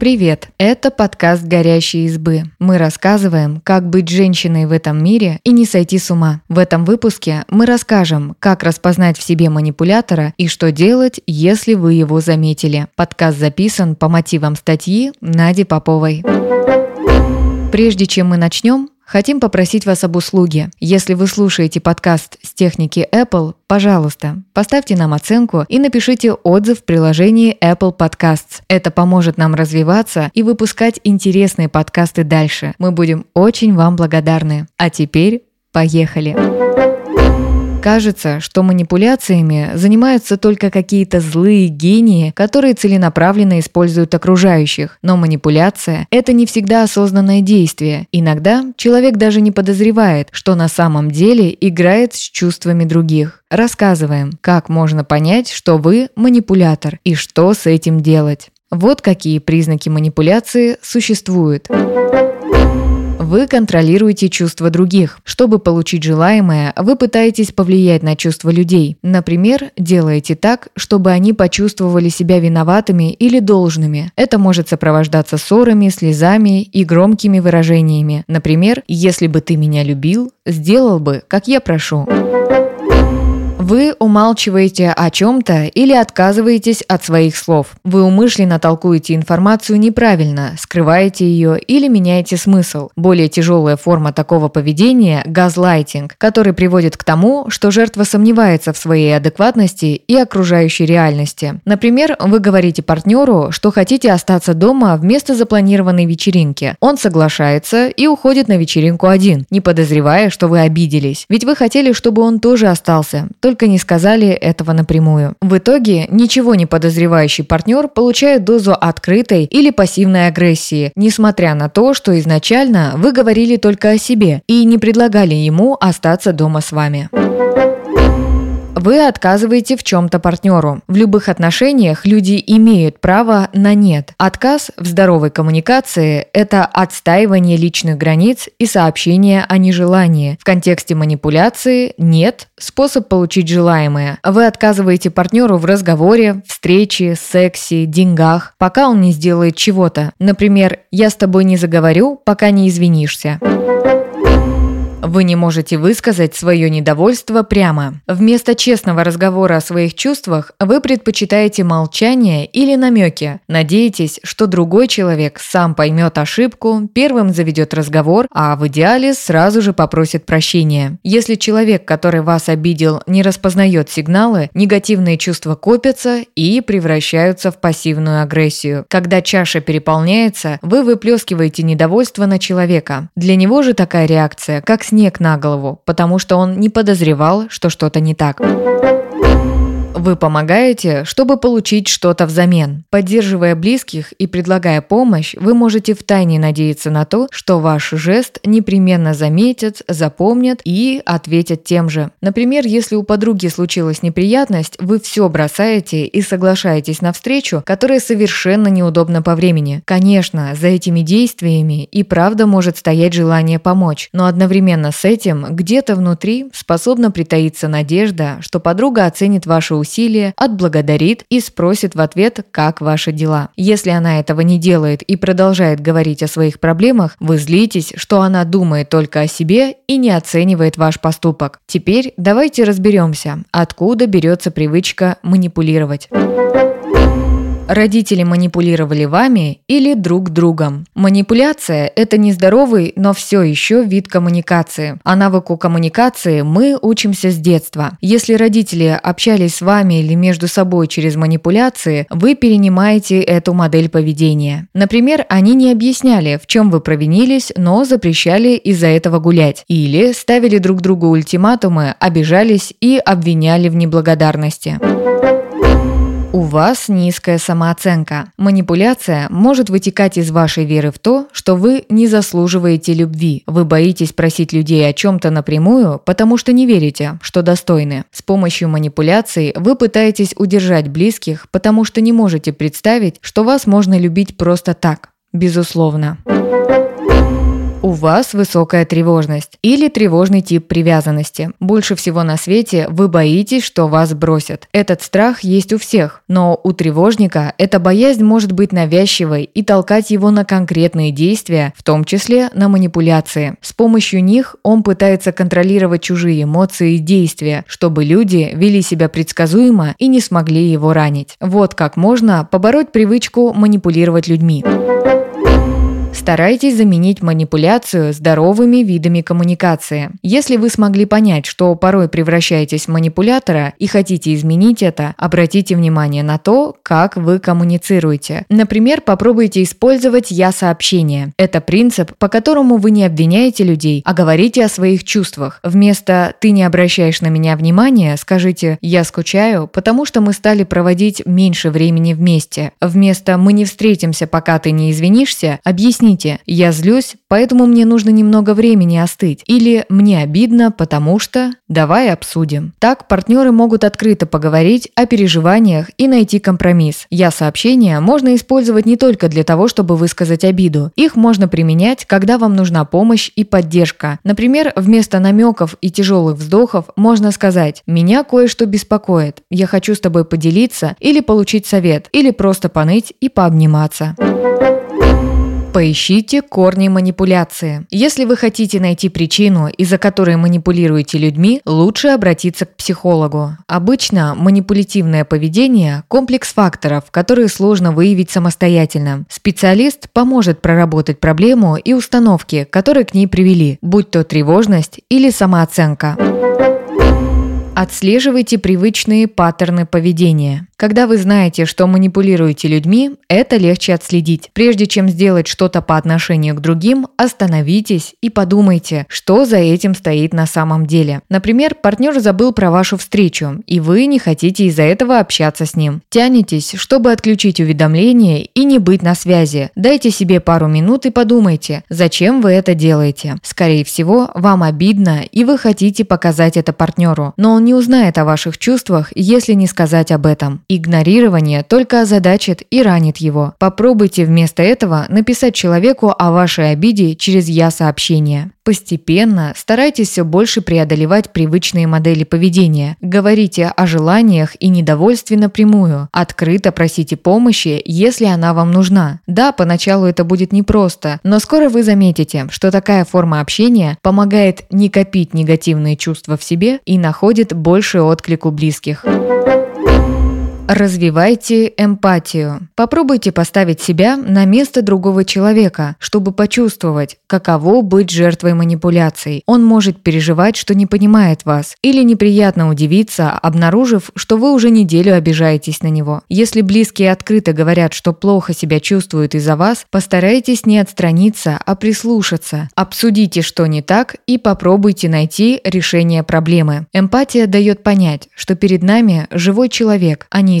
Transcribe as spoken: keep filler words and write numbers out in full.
Привет! Это подкаст «Горящие избы». Мы рассказываем, как быть женщиной в этом мире и не сойти с ума. В этом выпуске мы расскажем, как распознать в себе манипулятора и что делать, если вы его заметили. Подкаст записан по мотивам статьи Нади Поповой. Прежде чем мы начнем, хотим попросить вас об услуге. Если вы слушаете подкаст с техники Apple, пожалуйста, поставьте нам оценку и напишите отзыв в приложении Apple Podcasts. Это поможет нам развиваться и выпускать интересные подкасты дальше. Мы будем очень вам благодарны. А теперь поехали! Кажется, что манипуляциями занимаются только какие-то злые гении, которые целенаправленно используют окружающих. Но манипуляция – это не всегда осознанное действие. Иногда человек даже не подозревает, что на самом деле играет с чувствами других. Рассказываем, как можно понять, что вы манипулятор и что с этим делать. Вот какие признаки манипуляции существуют. Вы контролируете чувства других. Чтобы получить желаемое, вы пытаетесь повлиять на чувства людей. Например, делаете так, чтобы они почувствовали себя виноватыми или должными. Это может сопровождаться ссорами, слезами и громкими выражениями. Например, «Если бы ты меня любил, сделал бы, как я прошу». Вы умалчиваете о чем-то или отказываетесь от своих слов. Вы умышленно толкуете информацию неправильно, скрываете ее или меняете смысл. Более тяжелая форма такого поведения – газлайтинг, который приводит к тому, что жертва сомневается в своей адекватности и окружающей реальности. Например, вы говорите партнеру, что хотите остаться дома вместо запланированной вечеринки. Он соглашается и уходит на вечеринку один, не подозревая, что вы обиделись. Ведь вы хотели, чтобы он тоже остался, только не сказали этого напрямую. В итоге ничего не подозревающий партнер получает дозу открытой или пассивной агрессии, несмотря на то, что изначально вы говорили только о себе и не предлагали ему остаться дома с вами. Вы отказываете в чем-то партнеру. В любых отношениях люди имеют право на «нет». Отказ в здоровой коммуникации – это отстаивание личных границ и сообщение о нежелании. В контексте манипуляции «нет» – способ получить желаемое. Вы отказываете партнеру в разговоре, встрече, сексе, деньгах, пока он не сделает чего-то. Например, «я с тобой не заговорю, пока не извинишься». Вы не можете высказать свое недовольство прямо. Вместо честного разговора о своих чувствах вы предпочитаете молчание или намеки. Надеетесь, что другой человек сам поймет ошибку, первым заведет разговор, а в идеале сразу же попросит прощения. Если человек, который вас обидел, не распознает сигналы, негативные чувства копятся и превращаются в пассивную агрессию. Когда чаша переполняется, вы выплескиваете недовольство на человека. Для него же такая реакция, как снег на голову, потому что он не подозревал, что что-то не так. Вы помогаете, чтобы получить что-то взамен. Поддерживая близких и предлагая помощь, вы можете втайне надеяться на то, что ваш жест непременно заметят, запомнят и ответят тем же. Например, если у подруги случилась неприятность, вы все бросаете и соглашаетесь на встречу, которая совершенно неудобна по времени. Конечно, за этими действиями и правда может стоять желание помочь, но одновременно с этим где-то внутри способна притаиться надежда, что подруга оценит ваши усилия, усилия, отблагодарит и спросит в ответ, как ваши дела. Если она этого не делает и продолжает говорить о своих проблемах, вы злитесь, что она думает только о себе и не оценивает ваш поступок. Теперь давайте разберемся, откуда берется привычка манипулировать. Родители манипулировали вами или друг другом. Манипуляция – это нездоровый, но все еще вид коммуникации. А навыку коммуникации мы учимся с детства. Если родители общались с вами или между собой через манипуляции, вы перенимаете эту модель поведения. Например, они не объясняли, в чем вы провинились, но запрещали из-за этого гулять. Или ставили друг другу ультиматумы, обижались и обвиняли в неблагодарности. У вас низкая самооценка. Манипуляция может вытекать из вашей веры в то, что вы не заслуживаете любви. Вы боитесь просить людей о чем-то напрямую, потому что не верите, что достойны. С помощью манипуляций вы пытаетесь удержать близких, потому что не можете представить, что вас можно любить просто так, безусловно. у вас высокая тревожность или тревожный тип привязанности. Больше всего на свете вы боитесь, что вас бросят. Этот страх есть у всех, но у тревожника эта боязнь может быть навязчивой и толкать его на конкретные действия, в том числе на манипуляции. С помощью них он пытается контролировать чужие эмоции и действия, чтобы люди вели себя предсказуемо и не смогли его ранить. Вот как можно побороть привычку манипулировать людьми. Старайтесь заменить манипуляцию здоровыми видами коммуникации. Если вы смогли понять, что порой превращаетесь в манипулятора и хотите изменить это, обратите внимание на то, как вы коммуницируете. Например, попробуйте использовать «я-сообщение». Это принцип, по которому вы не обвиняете людей, а говорите о своих чувствах. Вместо «ты не обращаешь на меня внимания» скажите «я скучаю, потому что мы стали проводить меньше времени вместе». Вместо «мы не встретимся, пока ты не извинишься» объясните «я злюсь, поэтому мне нужно немного времени остыть» или «мне обидно, потому что… давай обсудим». Так партнеры могут открыто поговорить о переживаниях и найти компромисс. «Я-сообщения» можно использовать не только для того, чтобы высказать обиду. Их можно применять, когда вам нужна помощь и поддержка. Например, вместо намеков и тяжелых вздохов можно сказать «меня кое-что беспокоит, я хочу с тобой поделиться или получить совет, или просто поныть и пообниматься». Поищите корни манипуляции. Если вы хотите найти причину, из-за которой манипулируете людьми, лучше обратиться к психологу. Обычно манипулятивное поведение – комплекс факторов, которые сложно выявить самостоятельно. Специалист поможет проработать проблему и установки, которые к ней привели, будь то тревожность или самооценка. Отслеживайте привычные паттерны поведения. Когда вы знаете, что манипулируете людьми, это легче отследить. Прежде чем сделать что-то по отношению к другим, остановитесь и подумайте, что за этим стоит на самом деле. Например, партнер забыл про вашу встречу, и вы не хотите из-за этого общаться с ним. Тянетесь, чтобы отключить уведомления и не быть на связи. Дайте себе пару минут и подумайте, зачем вы это делаете. Скорее всего, вам обидно, и вы хотите показать это партнеру, но он не узнает о ваших чувствах, если не сказать об этом. Игнорирование только озадачит и ранит его. Попробуйте вместо этого написать человеку о вашей обиде через «я-сообщение». Постепенно старайтесь все больше преодолевать привычные модели поведения. Говорите о желаниях и недовольстве напрямую. Открыто просите помощи, если она вам нужна. Да, поначалу это будет непросто, но скоро вы заметите, что такая форма общения помогает не копить негативные чувства в себе и находит больше отклик у близких. Развивайте эмпатию. Попробуйте поставить себя на место другого человека, чтобы почувствовать, каково быть жертвой манипуляций. Он может переживать, что не понимает вас, или неприятно удивиться, обнаружив, что вы уже неделю обижаетесь на него. Если близкие открыто говорят, что плохо себя чувствуют из-за вас, постарайтесь не отстраниться, а прислушаться. Обсудите, что не так, и попробуйте найти решение проблемы. Эмпатия дает понять, что перед нами живой человек, а не